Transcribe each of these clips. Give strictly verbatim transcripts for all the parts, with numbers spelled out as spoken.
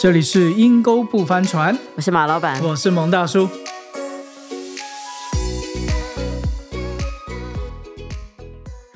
这里是阴沟不翻船，我是马老板，我是蒙大叔。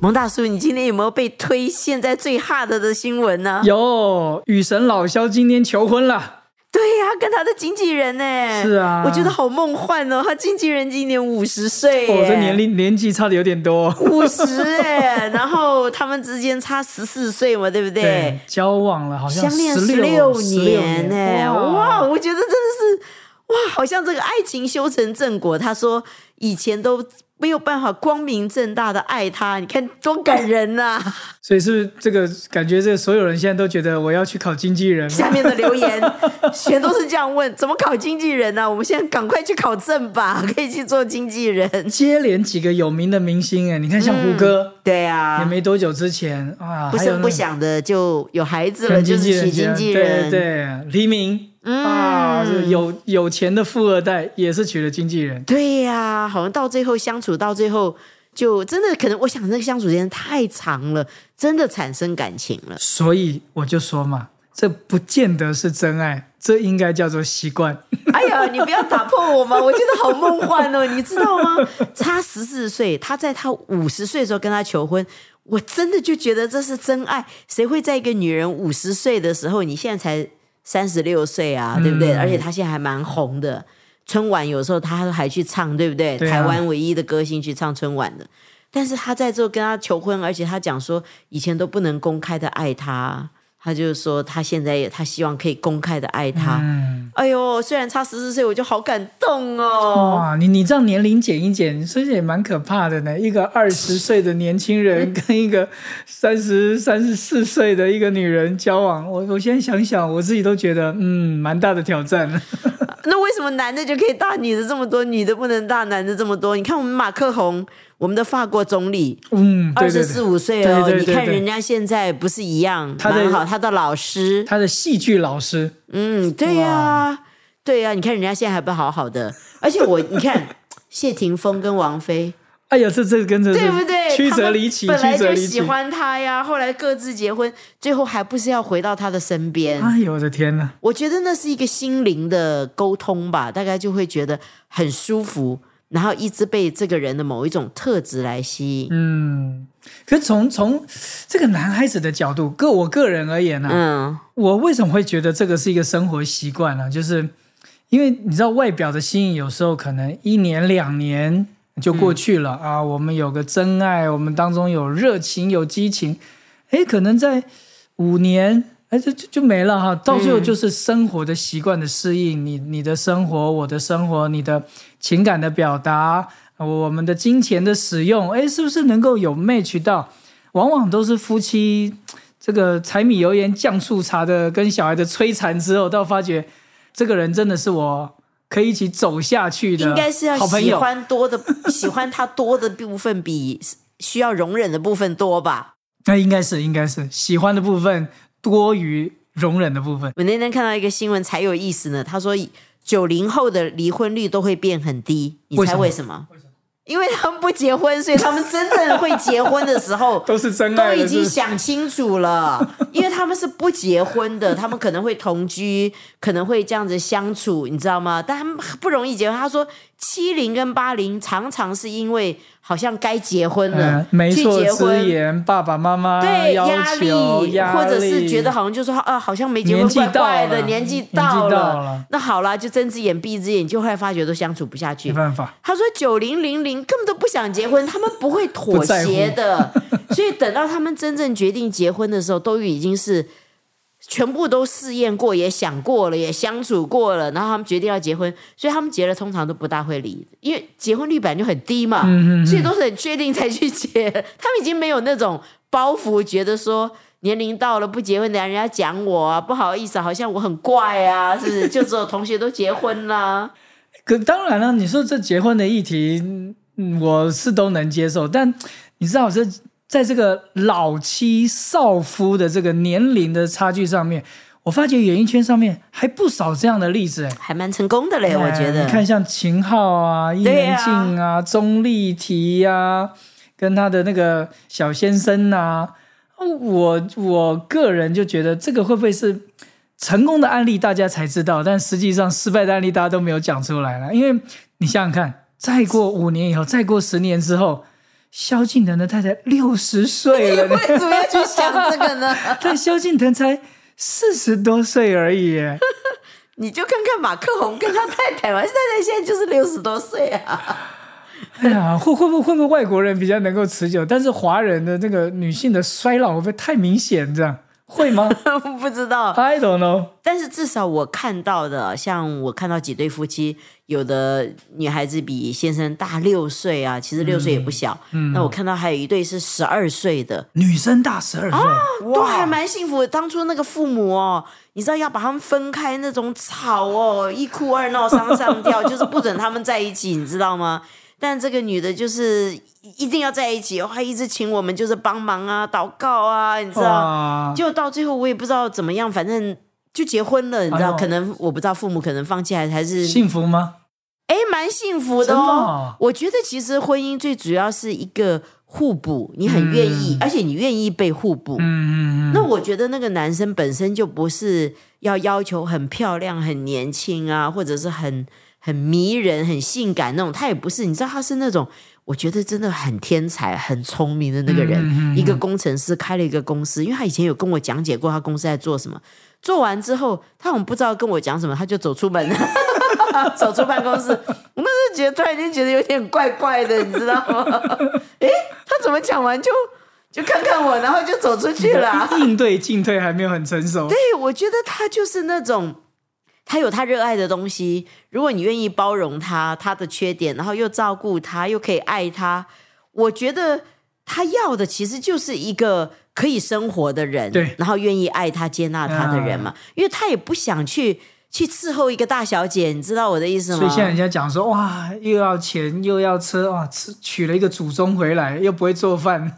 蒙大叔，你今天有没有被推现在最hot的新闻呢？有，雨神老萧今天求婚了。对呀、啊，跟他的经纪人呢？是啊，我觉得好梦幻哦。他经纪人今年五十岁，我、哦、这年龄年纪差的有点多，五十哎。然后他们之间差十四岁嘛，对不对？对，交往了好像相恋十六年哎，哇！我觉得真的是哇，好像这个爱情修成正果。他说以前都没有办法光明正大的爱他，你看多感人呐、啊！所以 是, 是这个感觉，这所有人现在都觉得我要去考经纪人。下面的留言全都是这样问：怎么考经纪人呢、啊？我们现在赶快去考证吧，可以去做经纪人。接连几个有名的明星，哎，你看像胡歌，嗯、对啊，也没多久之前啊，不声不响的就有孩子了，就是娶经纪人，对对，黎明。嗯、啊，有有钱的富二代也是娶了经纪人。对呀、啊，好像到最后相处到最后，就真的可能我想那个相处时间太长了，真的产生感情了。所以我就说嘛，这不见得是真爱，这应该叫做习惯。哎呀，你不要打破我嘛，我觉得好梦幻哦，你知道吗？差十四岁，他在他五十岁的时候跟他求婚。我真的就觉得这是真爱，谁会在一个女人五十岁的时候，你现在才三十六岁啊，对不对、嗯、而且他现在还蛮红的，春晚有时候他还去唱，对不 对, 对、啊、台湾唯一的歌星去唱春晚的。但是他在这后跟他求婚，而且他讲说以前都不能公开的爱他，他就说他现在也他希望可以公开的爱他、嗯、哎呦，虽然差十四岁，我就好感动哦。哇，你你这样年龄减一减，所以也蛮可怕的呢。一个二十岁的年轻人跟一个三十三十四岁的一个女人交往，我我现在想想我自己都觉得嗯蛮大的挑战。那为什么男的就可以大女的这么多，女的不能大男的这么多？你看我们马克宏，我们的法国总理，嗯，二十四五岁哦，对对对对对，你看人家现在不是一样，他的蛮好，他的老师，他的戏剧老师，嗯，对呀、啊，对呀、啊，你看人家现在还不好好的，而且我你看谢霆锋跟王菲，哎呀，这这跟着对不对？曲折离奇，本来就喜欢他呀，后来各自结婚，最后还不是要回到他的身边？哎呦，我的天哪！我觉得那是一个心灵的沟通吧，大概就会觉得很舒服。然后一直被这个人的某一种特质来吸引。嗯，可是从从这个男孩子的角度，个我个人而言呢、啊，嗯，我为什么会觉得这个是一个生活习惯呢、啊？就是因为你知道，外表的吸引有时候可能一年两年就过去了、嗯、啊。我们有个真爱，我们当中有热情有激情，哎，可能在五年。哎，就就没了哈，到最后就是生活的习惯的适应，嗯、你你的生活，我的生活，你的情感的表达，我们的金钱的使用，哎，是不是能够有 match 到？往往都是夫妻这个柴米油盐酱醋茶的跟小孩的摧残之后，到发觉这个人真的是我可以一起走下去的好朋友，应该是要喜欢多的，喜欢他多的部分比需要容忍的部分多吧？那应该是应该是喜欢的部分。多于容忍的部分。我那天看到一个新闻才有意思呢，他说九零后的离婚率都会变很低，你猜为什么？为什么？因为他们不结婚，所以他们真正会结婚的时候都是真爱，都已经想清楚了。因为他们是不结婚的，他们可能会同居，可能会这样子相处，你知道吗？但他们不容易结婚。他说七零跟八零常常是因为好像该结婚了，嗯、媒妁之言，爸爸妈妈对压力，或者是觉得好像就说啊，好像没结婚怪怪的，年纪到 了, 年纪到了那好啦，就睁只眼闭只眼，就会发觉都相处不下去，没办法。他说九零零零。根本都不想结婚，他们不会妥协的所以等到他们真正决定结婚的时候，都已经是全部都试验过，也想过了，也相处过了，然后他们决定要结婚，所以他们结了通常都不大会离，因为结婚率本来就很低嘛，嗯嗯嗯，所以都是很确定才去结，他们已经没有那种包袱，觉得说年龄到了不结婚，人家讲我啊，不好意思，好像我很怪啊，是不是？就只有同学都结婚啦可当然了，你说这结婚的议题我是都能接受，但你知道这在这个老妻少夫的这个年龄的差距上面，我发觉演艺圈上面还不少这样的例子，还蛮成功的嘞、呃、我觉得你看像秦昊啊、伊能静啊、钟丽缇啊，跟他的那个小先生啊，我我个人就觉得这个会不会是成功的案例大家才知道，但实际上失败的案例大家都没有讲出来了。因为你想想看，再过五年以后，再过十年之后，萧敬腾的太太六十岁了，你为什么要去想这个呢？但萧敬腾才四十多岁而已耶。你就看看马克宏跟他太太嘛，太太现在就是六十多岁啊。哎呀，会会不会不外国人比较能够持久，但是华人的那个女性的衰老会不会太明显？这样会吗？不知道 ，I don't know。但是至少我看到的，像我看到几对夫妻，有的女孩子比先生大六岁啊，其实六岁也不小。嗯嗯、那我看到还有一对是十二岁的女生大十二岁，啊、都还蛮幸福的。当初那个父母哦，你知道要把他们分开那种吵哦，一哭二闹三上吊，就是不准他们在一起，你知道吗？但这个女的就是一定要在一起，她一直请我们就是帮忙啊、祷告啊，你知道，就到最后我也不知道怎么样，反正就结婚了，你知道，哎、可能我不知道父母可能放弃还还是幸福吗？哎，蛮幸福的 哦, 的哦。我觉得其实婚姻最主要是一个互补，你很愿意，嗯、而且你愿意被互补。嗯嗯嗯。那我觉得那个男生本身就不是要要求很漂亮、很年轻啊，或者是很。很迷人很性感那种，他也不是，你知道，他是那种我觉得真的很天才很聪明的那个人、嗯嗯嗯、一个工程师，开了一个公司，因为他以前有跟我讲解过他公司在做什么，做完之后他很不知道跟我讲什么，他就走出门走出办公室，我那时候觉得突然间觉得有点怪怪的，你知道吗？诶，他怎么讲完就就看看我，然后就走出去了，应对进退还没有很成熟。对，我觉得他就是那种他有他热爱的东西，如果你愿意包容他他的缺点，然后又照顾他，又可以爱他，我觉得他要的其实就是一个可以生活的人，对，然后愿意爱他接纳他的人嘛、嗯、因为他也不想去去伺候一个大小姐，你知道我的意思吗？所以现在人家讲说，哇，又要钱又要车，哇，娶了一个祖宗回来又不会做饭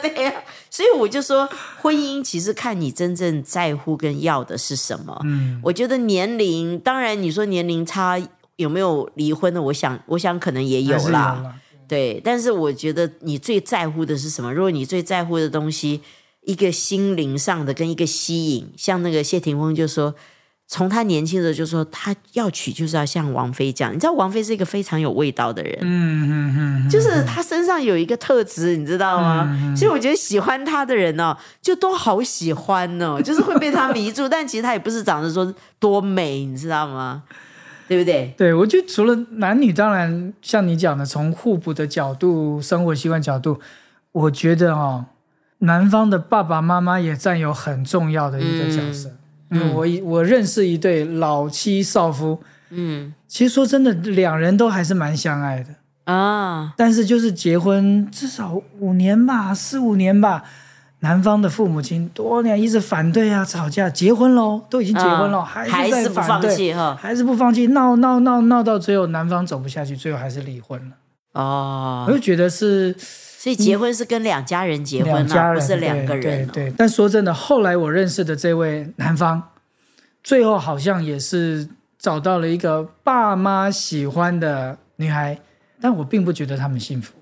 对呀、啊，所以我就说婚姻其实看你真正在乎跟要的是什么、嗯、我觉得年龄，当然你说年龄差有没有离婚的，我想我想可能也有啦，有啦，对，但是我觉得你最在乎的是什么，如果你最在乎的东西一个心灵上的跟一个吸引，像那个谢霆锋就说从他年轻的时候就说他要娶就是要像王菲这样，你知道王菲是一个非常有味道的人，嗯嗯嗯，就是他身上有一个特质，你知道吗、嗯、所以我觉得喜欢他的人哦，就都好喜欢哦，就是会被他迷住但其实他也不是长得说多美，你知道吗？对不对？对，我觉得除了男女，当然像你讲的从互补的角度、生活习惯角度，我觉得哦，男方的爸爸妈妈也占有很重要的一个角色、嗯嗯、我我认识一对老妻少夫，嗯，其实说真的，两人都还是蛮相爱的啊。但是就是结婚至少五年吧，四五年吧，男方的父母亲多年一直反对啊，吵架，结婚喽，都已经结婚了，啊、还是在反对，还是不放弃哈，还是不放弃，闹闹闹闹到最后，男方走不下去，最后还是离婚了。哦，我就觉得是。所以结婚是跟两家人结婚、啊、家人不是两个人、哦、对, 对, 对。但说真的，后来我认识的这位男方最后好像也是找到了一个爸妈喜欢的女孩，但我并不觉得他们幸福。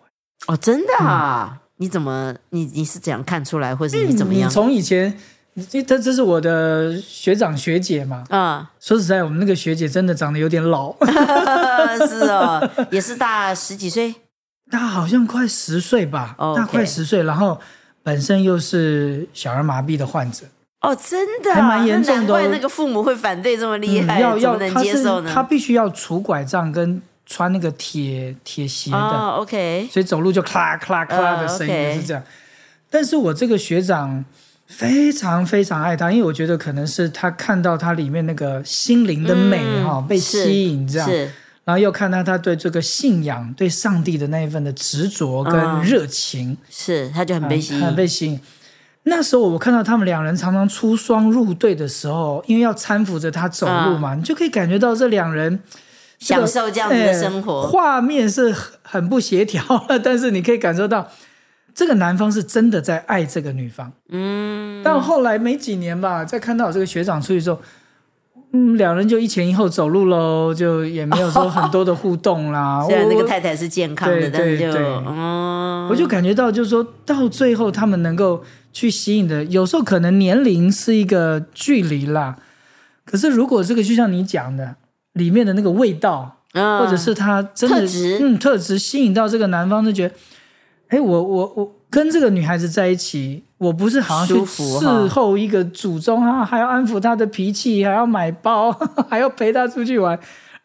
哦，真的啊、嗯、你怎么 你, 你是怎样看出来，或是你怎么样、嗯、你从以前，这这是我的学长学姐嘛，嗯，说实在我们那个学姐真的长得有点老是哦，也是大十几岁，他好像快十岁吧，他、okay. 快十岁，然后本身又是小儿麻痹的患者。哦，真的、啊，还蛮严重的、哦。难怪那个父母会反对这么厉害，嗯、要要怎么能接受呢？他必须要拄拐杖跟穿那个铁铁鞋的、哦、，OK， 所以走路就咔咔咔的声音、哦 okay、是这样。但是我这个学长非常非常爱他，因为我觉得可能是他看到他里面那个心灵的美哈、嗯哦、被吸引，这样。是然后又看到他对这个信仰、对上帝的那一份的执着跟热情，嗯、是他就很被吸引、嗯，很被吸引。那时候我看到他们两人常常出双入对的时候，因为要搀扶着他走路嘛，嗯、你就可以感觉到这两人、这个、享受这样子的生活、呃。画面是很不协调了，但是你可以感受到这个男方是真的在爱这个女方。嗯，但后来没几年吧，在看到这个学长出去之后，嗯，两人就一前一后走路咯，就也没有说很多的互动啦。虽然那个太太是健康的，但是就、嗯、我就感觉到就是说到最后他们能够去吸引的，有时候可能年龄是一个距离啦，可是如果这个就像你讲的里面的那个味道、嗯、或者是他真的特质、嗯、特质吸引到这个男方，就觉得哎，我我我跟这个女孩子在一起，我不是好像去事后一个祖宗啊，还要安抚她的脾气，还要买包，还要陪她出去玩，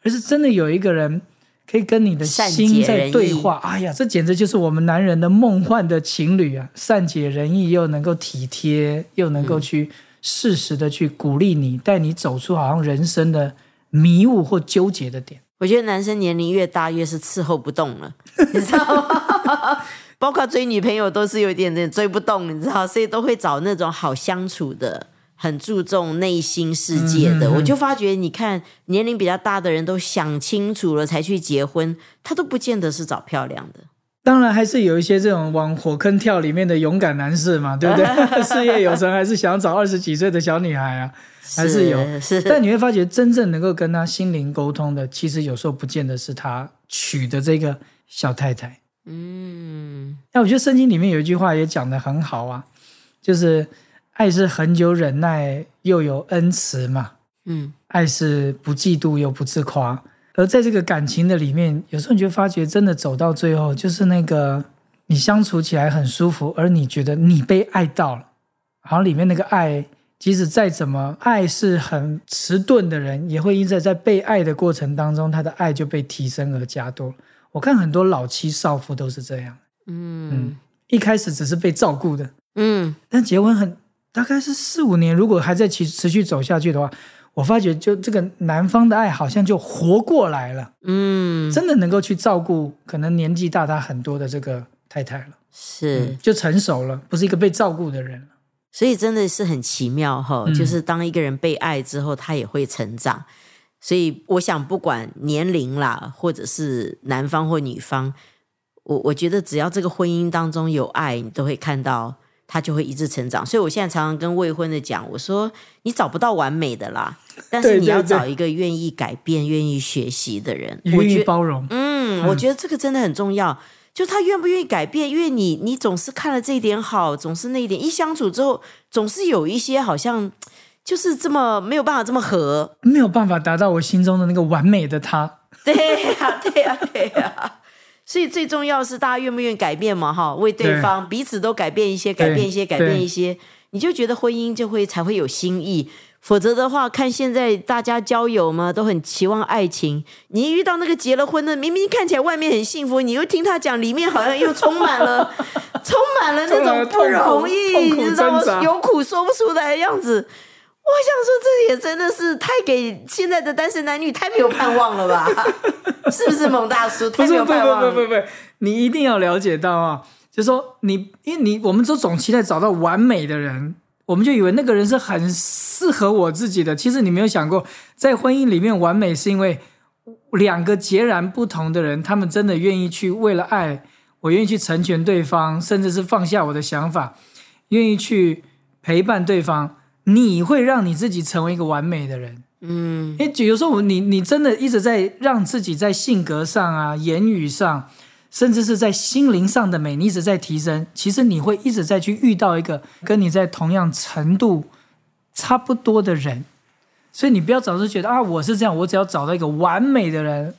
而是真的有一个人可以跟你的心在对话。哎呀，这简直就是我们男人的梦幻的情侣啊！善解人意，又能够体贴，又能够去适时的去鼓励你，带你走出好像人生的迷雾或纠结的点。我觉得男生年龄越大越是伺候不动了，你知道吗？包括追女朋友都是有点点追不动，你知道，所以都会找那种好相处的，很注重内心世界的。嗯嗯嗯，我就发觉你看年龄比较大的人都想清楚了才去结婚，他都不见得是找漂亮的。当然还是有一些这种往火坑跳里面的勇敢男士嘛，对不对？事业有成还是想找二十几岁的小女孩啊，还是有。是是，但你会发觉真正能够跟他心灵沟通的，其实有时候不见得是他娶的这个小太太。嗯，那我觉得圣经里面有一句话也讲得很好啊，就是爱是恒久忍耐又有恩慈嘛。嗯，爱是不嫉妒又不自夸。而在这个感情的里面，有时候你就发觉真的走到最后，就是那个你相处起来很舒服，而你觉得你被爱到了，好像里面那个爱即使再怎么爱是很迟钝的人，也会因此在被爱的过程当中，他的爱就被提升而加多了。我看很多老妻少妇都是这样。 嗯, 嗯，一开始只是被照顾的，嗯，但结婚很大概是四五年，如果还在持续走下去的话，我发觉就这个男方的爱好像就活过来了。嗯，真的能够去照顾可能年纪大他很多的这个太太了，是、嗯、就成熟了，不是一个被照顾的人了。所以真的是很奇妙哈、嗯，就是当一个人被爱之后，他也会成长。所以我想不管年龄啦，或者是男方或女方，我我觉得只要这个婚姻当中有爱，你都会看到他就会一直成长。所以我现在常常跟未婚的讲，我说你找不到完美的啦，但是你要找一个愿意改变，对对对，愿意学习的人，愿意包容。嗯，我觉得这个真的很重要、嗯、就他愿不愿意改变。因为你你总是看了这一点好，总是那一点，一相处之后总是有一些好像就是这么没有办法这么合，没有办法达到我心中的那个完美的他。对呀、啊，对呀、啊，对呀、啊。所以最重要是大家愿不愿意改变嘛，哈，为对方对彼此都改变一些，改变一些，改变一些，你就觉得婚姻就会才会有新意。否则的话，看现在大家交友嘛，都很期望爱情。你一遇到那个结了婚的，明明看起来外面很幸福，你又听他讲，里面好像又充满了，充满了那种不容易，你知道吗？有苦说不出来的样子。我想说，这也真的是太给现在的单身男女太没有盼望了吧？是不是蒙大叔？太没有盼望了。不是，不不不不不，你一定要了解到啊，就是说你，因为你我们都总期待找到完美的人，我们就以为那个人是很适合我自己的。其实你没有想过，在婚姻里面完美是因为两个截然不同的人，他们真的愿意去为了爱，我愿意去成全对方，甚至是放下我的想法，愿意去陪伴对方。你会让你自己成为一个完美的人。嗯，因为有时候你你真的一直在让自己在性格上啊、言语上，甚至是在心灵上的美，你一直在提升。其实你会一直在去遇到一个跟你在同样程度差不多的人，所以你不要总是觉得啊，我是这样，我只要找到一个完美的人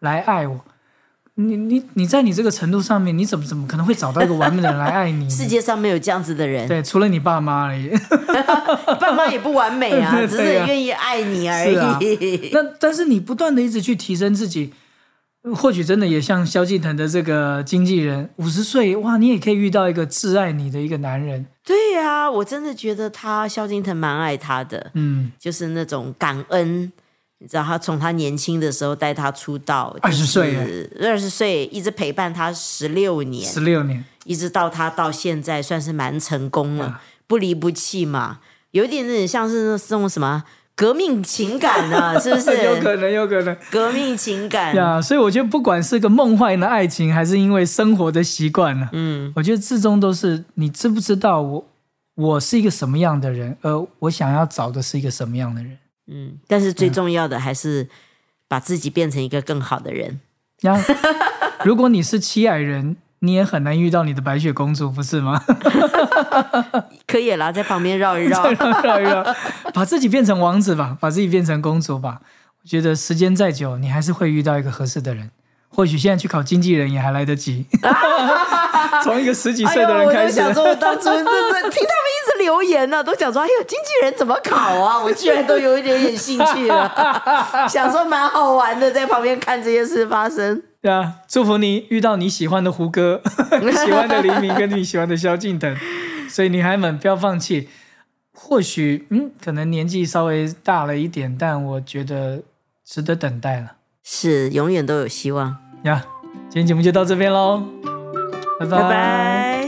来爱我。你你你在你这个程度上面，你怎么怎么可能会找到一个完美的人来爱你？世界上没有这样子的人，对，除了你爸妈而已。爸妈也不完美啊，只是愿意爱你而已。啊、那但是你不断的一直去提升自己，或许真的也像萧敬腾的这个经纪人，五十岁哇，你也可以遇到一个挚爱你的一个男人。对啊，我真的觉得他萧敬腾蛮爱他的，嗯，就是那种感恩。你知道他从他年轻的时候带他出道，二十岁，二十岁一直陪伴他十六年，十六年，一直到他到现在算是蛮成功了，啊、不离不弃嘛，有点点像是那种什么革命情感啊，是不是？有可能，有可能，革命情感呀。Yeah, 所以我觉得，不管是个梦幻的爱情，还是因为生活的习惯呢、啊，嗯，我觉得至终都是你知不知道我我是一个什么样的人，而我想要找的是一个什么样的人。嗯，但是最重要的还是把自己变成一个更好的人。嗯、如果你是七矮人，你也很难遇到你的白雪公主，不是吗？可以啦，在旁边绕一绕，绕一绕，把自己变成王子吧，把自己变成公主吧。我觉得时间再久，你还是会遇到一个合适的人。或许现在去考经纪人也还来得及。从一个十几岁的人开始，哎、我想说，我当初听他们一直留言呢、啊，都想说，哎呦，经纪人怎么考啊？我居然都有一点点兴趣了，想说蛮好玩的，在旁边看这些事发生。对啊，祝福你遇到你喜欢的胡歌、你喜欢的黎明跟你喜欢的萧敬腾。所以女孩们不要放弃。或许嗯，可能年纪稍微大了一点，但我觉得值得等待了。是，永远都有希望呀。今天节目就到这边咯，拜拜。